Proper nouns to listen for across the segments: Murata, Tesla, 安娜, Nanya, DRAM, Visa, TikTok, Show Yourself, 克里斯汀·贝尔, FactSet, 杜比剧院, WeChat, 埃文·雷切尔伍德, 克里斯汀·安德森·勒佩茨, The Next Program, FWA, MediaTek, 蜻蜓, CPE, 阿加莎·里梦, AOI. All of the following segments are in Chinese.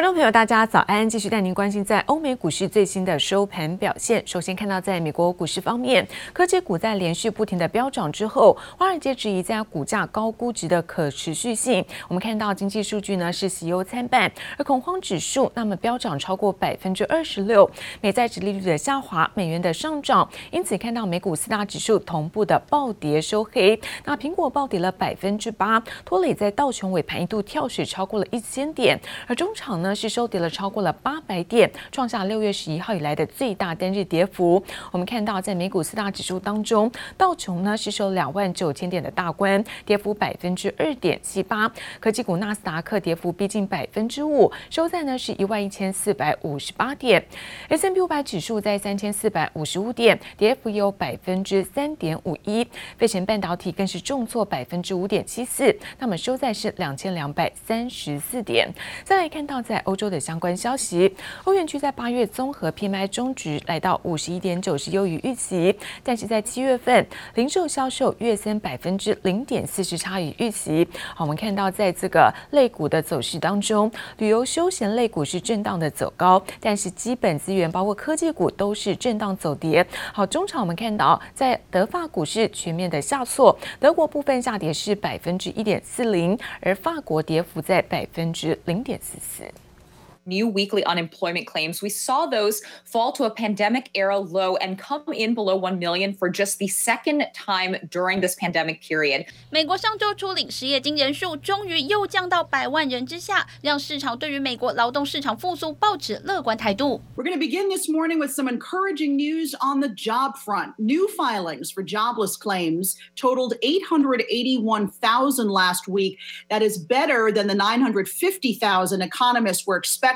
观众朋友，大家早安！继续带您关心在欧美股市最新的收盘表现。首先看到，在美国股市方面，科技股在连续不停的飙涨之后，华尔街质疑在股价高估值的可持续性。我们看到经济数据呢是喜忧参半，而恐慌指数那么飙涨超过26%，美债殖利率的下滑，美元的上涨，因此看到美股四大指数同步的暴跌收黑。那苹果暴跌了8%，拖累在道琼尾盘一度跳水超过了1000点，而中场呢是收跌了超过了800点，创下6月11号以来的最大单日跌幅。我们看到，在美股四大指数当中，道琼呢是收29000点的大关，跌幅2.78%；科技股纳斯达克跌幅逼近5%，收在呢是11458点。S&P 500指数在3455点，跌幅有3.51%；费城半导体更是重挫5.74%，那么收在是2234点。再来看到在欧洲的相关消息，欧元区在8月综合 PMI 终值来到51.90，优于预期。但是在7月份，零售销售跃升0.40%，差于预期。好，我们看到在这个类股的走势当中，旅游休闲类股是震荡的走高，但是基本资源包括科技股都是震荡走跌。好，中场我们看到在德法股市全面的下挫，德国部分下跌是1.40%，而法国跌幅在0.44%。New weekly unemployment claims, we saw those fall to a pandemic-era low and come in below 1 million for just the second time during this pandemic period. 美国上周初领失业金人数终于又降到100万人之下，让市场对于美国劳动市场复苏抱持乐观态度。We're going to begin this morning with some encouraging news on the job front. New filings for jobless claims totaled 881,000 last week. That is better than the 950,000 economists were expecting.And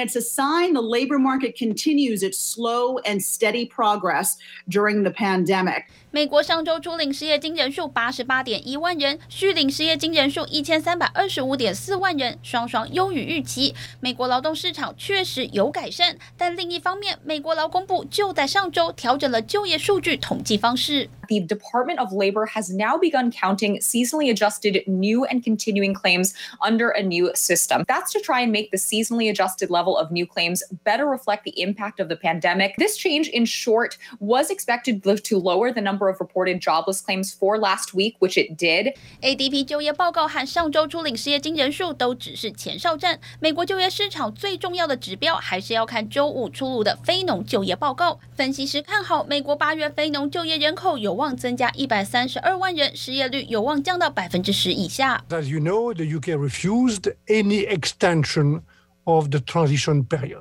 it's a sign the labor market continues its slow and steady progress during the pandemic. 美国上周初领失业金人数 88.1 万人，续领失业金人数 1325.4 万人，双双优于预期。美国劳动市场确实有改善，但另一方面，美国劳工部就在上周调整了就业数据统计方式。The Department of Labor has now begun counting seasonally adjusted new and continuing claims under a new system. That's to try and make the seasonally adjusted level of new claims better reflect the impact of the pandemic. This change, in short, was expected to lower the number of reported jobless claims for last week, which it did. ADP 就业报告和上周初领失业金人数都只是前哨战。美国就业市场最重要的指标还是要看周五出炉的非农就业报告。分析师看好美国8月非农就业人口有望增加132万人，失业率有望降到10%以下。As you know, the UK refused any extension of the transition period.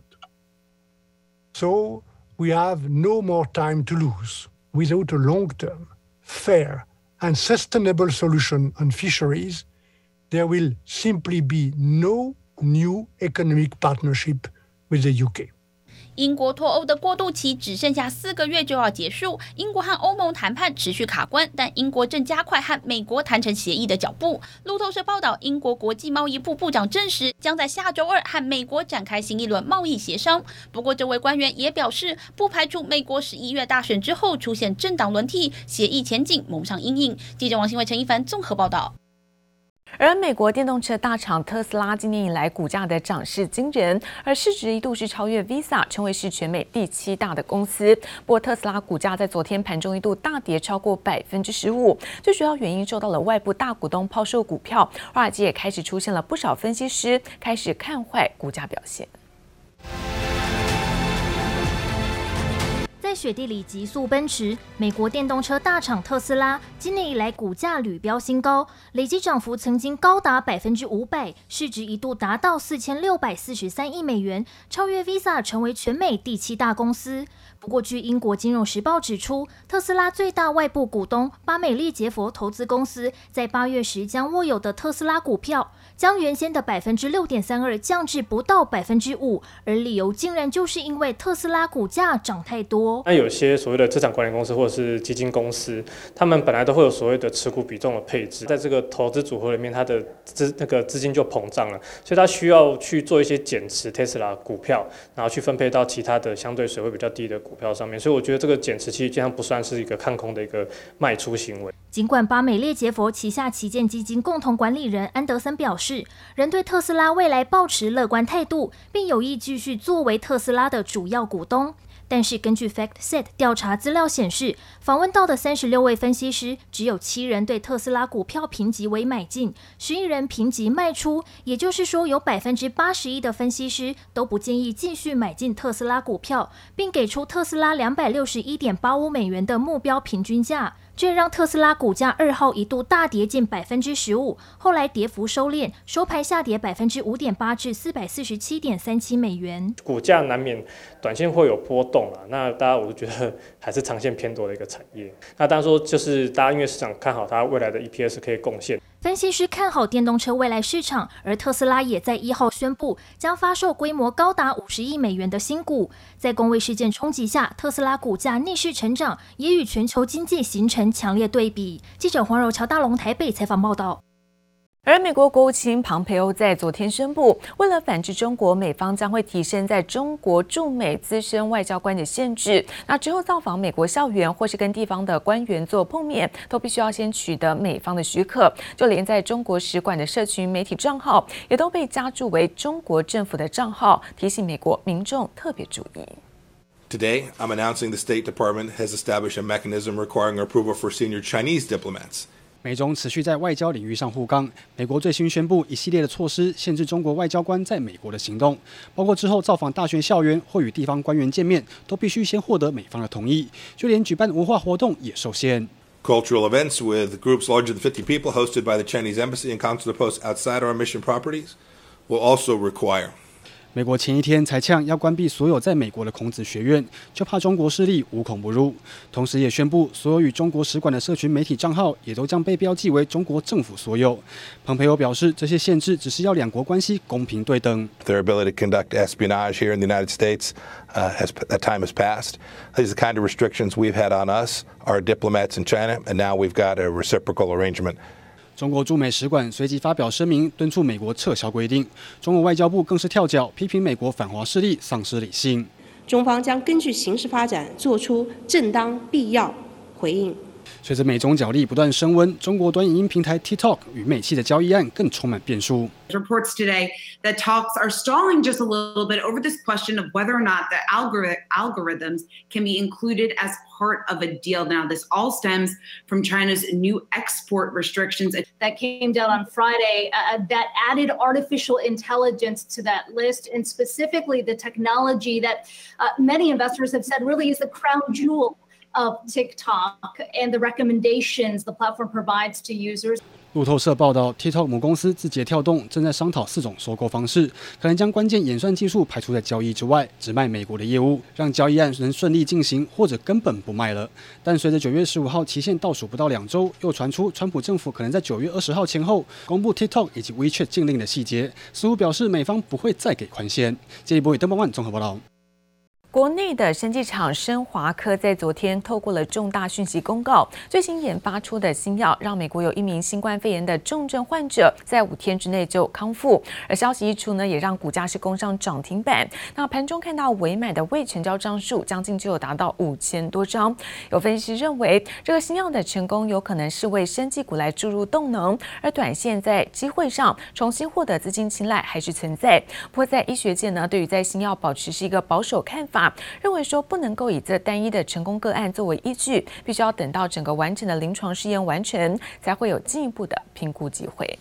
So we have no more time to lose. Without a long-term, fair and sustainable solution on fisheries, there will simply be no new economic partnership with the UK.英国脱欧的过渡期只剩下4个月就要结束，英国和欧盟谈判持续卡关，但英国正加快和美国谈成协议的脚步。路透社报道，英国国际贸易部部长证实，将在下周2和美国展开新一轮贸易协商。不过，这位官员也表示，不排除美国11月大选之后出现政党轮替，协议前景蒙上阴影。记者王新伟、陈一凡综合报道。而美国电动车大厂特斯拉今年以来股价的涨势惊人，而市值一度是超越 Visa， 成为是全美第7大的公司。不过特斯拉股价在昨天盘中一度大跌超过15%，最主要原因受到了外部大股东抛售股票。华尔街也开始出现了不少分析师开始看坏股价表现。在雪地里急速奔驰，美国电动车大厂特斯拉今年以来股价屡飙新高，累积涨幅曾经高达500%，市值一度达到4643亿美元，超越 Visa， 成为全美第7大公司。不过，据英国金融时报指出，特斯拉最大外部股东巴美利杰佛投资公司在8月时将握有的特斯拉股票，将原先的6.32%降至不到5%，而理由竟然就是因为特斯拉股价涨太多。哦。那有些所谓的资产管理公司或者是基金公司，他们本来都会有所谓的持股比重的配置，在这个投资组合里面，它的资金就膨胀了，所以它需要去做一些减持 Tesla 股票，然后去分配到其他的相对水位比较低的股票上面。所以我觉得这个减持其实基本上不算是一个看空的一个卖出行为。尽管巴美列杰佛旗下旗舰基金共同管理人安德森表示，仍对特斯拉未来抱持乐观态度，并有意继续作为特斯拉的主要股东。但是根据 FactSet 调查资料显示，访问到的36位分析师，只有7人对特斯拉股票评级为买进，11人评级卖出，也就是说有81%的分析师都不建议继续买进特斯拉股票，并给出特斯拉$261.85的目标平均价。这让特斯拉股价2号一度大跌近 15%， 后来跌幅收敛，收盘下跌 5.8% 至 447.37 美元。股价难免短线会有波动啦，那大家我觉得还是长线偏多的一个产业。那当然说就是大家因为市场看好它未来的 EPS 可以贡献。分析师看好电动车未来市场，而特斯拉也在1号宣布将发售规模高达$50亿的新股。在工位事件冲击下，特斯拉股价逆势成长，也与全球经济形成强烈对比。记者黄柔、乔大龙台北采访报道。而美国国务卿庞培欧在昨天宣布，为了反制中国，美方将会提升在中国驻美资深外交官的限制。那之后造访美国校园或是跟地方的官员做碰面，都必须要先取得美方的许可。就连在中国使馆的社群媒体账号，也都被加注为中国政府的账号，提醒美国民众特别注意。Today, I'm announcing the State Department has established a mechanism requiring approval for senior Chinese diplomats.美中持续在外交领域上互刚，美国最新宣布一系列的措施，限制中国外交官在美国的行动，包括之后造访大学校园或与地方官员见面，都必须先获得美方的同意，就连举办文化活动也受限。Cultural events with groups larger than 50 people hosted by the Chinese embassy and consular posts outside our mission properties will also require.美国前一天才呛要关闭所有在美国的孔子学院，就怕中国势力无孔不入。同时也宣布，所有与中国使馆的社群媒体账号也都将被标记为中国政府所有。蓬佩奥表示，这些限制只是要两国关系公平对等。Their ability to conduct espionage here in the United States, as that time has passed. These are the kind of restrictions we've had on us, our diplomats in China, and now we've got a reciprocal arrangement.中国驻美使馆随即发表声明，敦促美国撤销规定。中国外交部更是跳脚，批评美国反华势力丧失理性。中方将根据形势发展，做出正当必要回应。随着美中角力不断升温，中国短影音平台 TikTok 与美企的交易案更充满变数。Reports today that talks are stalling just a little bit over this question of whether or not the algorithms can be included as part of a deal. Now, this all stems from China's new export restrictions that came down on Friday, that added artificial intelligence to that list, and specifically the technology that many investors have said really is the crown jewel.of TikTok and the recommendations the platform provides to users. 路透社报道 ，TikTok 母公司字节跳动正在商讨4种收购方式，可能将关键演算技术排除在交易之外，只卖美国的业务，让交易案能顺利进行，或者根本不卖了。但随着9月15号期限倒数不到2周，又传出川普政府可能在9月20号前后公布 TikTok 以及 WeChat 禁令的细节，似乎表示美方不会再给宽限。这一波与邓邦万综合报道。国内的生技厂生华科在昨天透过了重大讯息公告，最新研发出的新药让美国有1名新冠肺炎的重症患者在5天之内就康复。而消息一出呢，也让股价是攻上涨停板。那盘中看到尾买的未成交张数将近就有达到5000多张。有分析师认为，这个新药的成功有可能是为生技股来注入动能，而短线在机会上重新获得资金青睐还是存在。不过在医学界呢，对于在新药保持是一个保守看法。认为说不能够以这单一的成功个案作为依据，必须要等到整个完整的临床试验完成，才会有进一步的评估机会。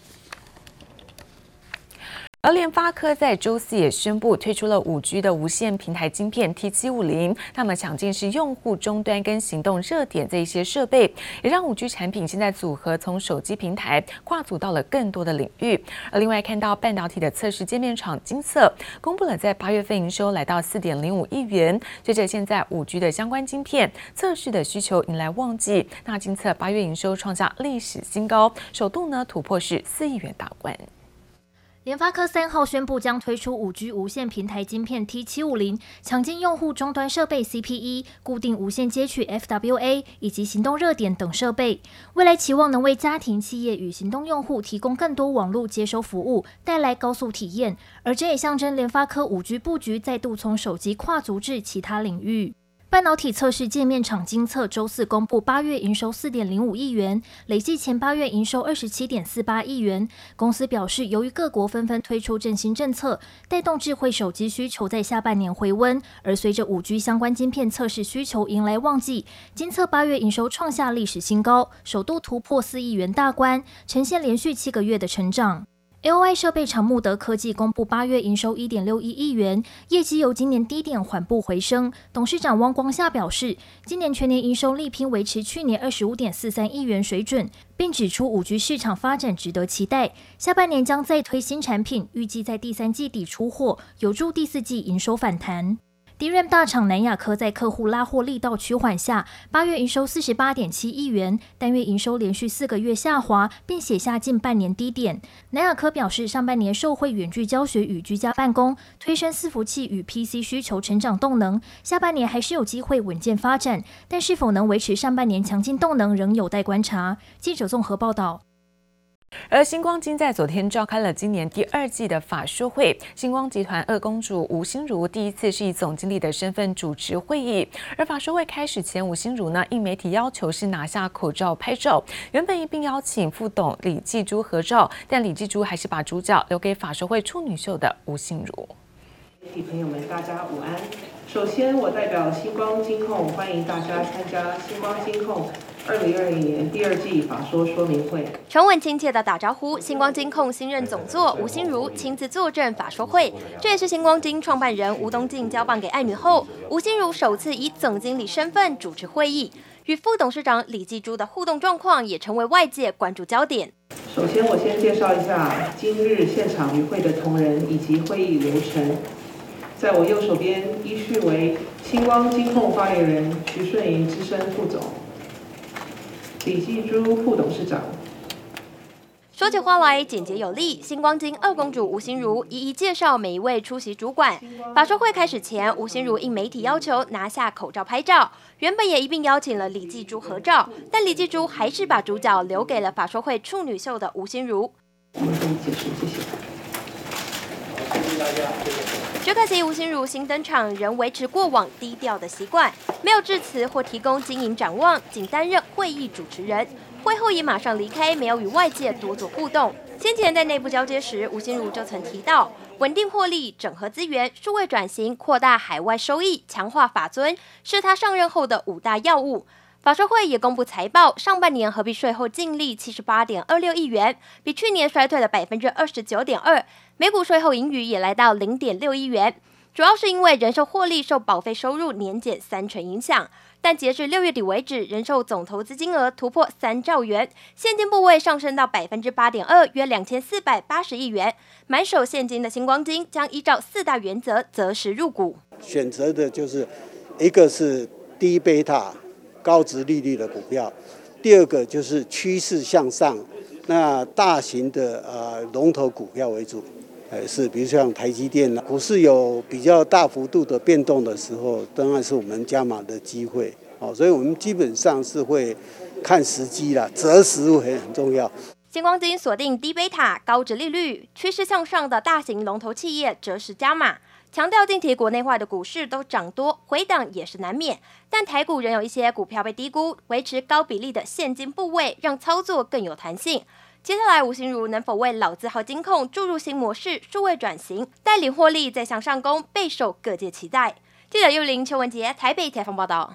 而联发科在周4也宣布推出了 5G 的无线平台晶片 T750， 那么抢进是用户终端跟行动热点这一些设备，也让 5G 产品现在组合从手机平台跨足到了更多的领域。而另外看到半导体的测试界面厂精测公布了在8月份营收来到4.05亿元，随着现在 5G 的相关晶片测试的需求迎来旺季，那精测8月营收创下历史新高，首度呢突破是4亿元大关。联发科3号宣布将推出 5G 无线平台晶片 T750， 抢进用户终端设备 CPE、 固定无线接取 FWA 以及行动热点等设备，未来期望能为家庭、企业与行动用户提供更多网络接收服务，带来高速体验，而这也象征联发科 5G 布局再度从手机跨足至其他领域。半导体测试界面厂精测周四公布8月营收 4.05 亿元，累计前8月营收 27.48 亿元。公司表示，由于各国纷纷推出振兴政策，带动智慧手机需求在下半年回温，而随着 5G 相关晶片测试需求迎来旺季，精测8月营收创下历史新高，首度突破4亿元大关，呈现连续7个月的成长。AOI 设备厂穆德科技公布8月营收 1.61 亿元，业绩由今年低点缓步回升。董事长汪光夏表示，今年全年营收力拼维持去年 25.43 亿元水准，并指出 5G 市场发展值得期待，下半年将再推新产品，预计在第三季底出货，有助第四季营收反弹。DRAM 大厂南亚科在客户拉货力道趋缓下，8月营收 48.7 亿元，单月营收连续4个月下滑，并写下近半年低点。南亚科表示，上半年受惠远距教学与居家办公，推升伺服器与 PC 需求成长动能，下半年还是有机会稳健发展，但是否能维持上半年强劲动能仍有待观察。记者综合报道。而星光金在昨天召开了今年第二季的法说会，星光集团二公主吴心如第一次是以总经理的身份主持会议。而法说会开始前，吴心如呢应媒体要求是拿下口罩拍照，原本一并邀请副董李继珠合照，但李继珠还是把主角留给法说会处女秀的吴心如。媒体朋友们，大家午安。首先，我代表星光金控欢迎大家参加星光金控2020年第二季法说说明会。传闻亲切的打招呼，星光金控新任总座吴心如亲自坐镇法说会，这也是星光金创办人吴东进交棒给爱女后，吴心如首次以总经理身份主持会议，与副董事长李继珠的互动状况也成为外界关注焦点。首先，我先介绍一下今日现场与会的同仁以及会议流程。在我右手边依序为星光金控发言人徐顺盈资深副总、李继珠副董事长。说起话来简洁有力，星光金二公主吴心如一一介绍每一位出席主管。法说会开始前，吴心如应媒体要求拿下口罩拍照，原本也一并邀请了李继珠合照，但李继珠还是把主角留给了法说会处女秀的吴心如。我们先结束，谢谢。好，谢谢大家，谢谢。只可惜吴心如新登场仍维持过往低调的习惯，没有致辞或提供经营展望，仅担任会议主持人。会后也马上离开，没有与外界多做互动。先前在内部交接时，吴心如就曾提到，稳定获利、整合资源、数位转型、扩大海外收益、强化法遵，是他上任后的5大要务。法说会也公布财报，上半年合并税后净利 78.26 亿元，比去年衰退了 29.2%， 每股税后盈余也来到 0.6 亿元，主要是因为人寿获利受保费收入年减30%影响。但截至6月底为止，人寿总投资金额突破3兆元，现金部位上升到 8.2%， 约2480亿元。满手现金的星光金将依照4大原则择时入股，选择的就是一个是低贝塔高殖利率的股票，第二个就是趋势向上，那大型的龙头股票为主，是比如像台积电。股市有比较大幅度的变动的时候，当然是我们加码的机会，所以我们基本上是会看时机啦，择时会很重要。星光金锁定低贝塔高殖利率趋势向上的大型龙头企业择时加码，强调近期国内外的股市都涨多，回档也是难免，但台股仍有一些股票被低估，维持高比例的现金部位让操作更有弹性。接下来，吴心如能否为老字号金控注入新模式、数位转型，带领获利再向上攻，备受各界期待。记者幼玲、邱文杰台北采访报道。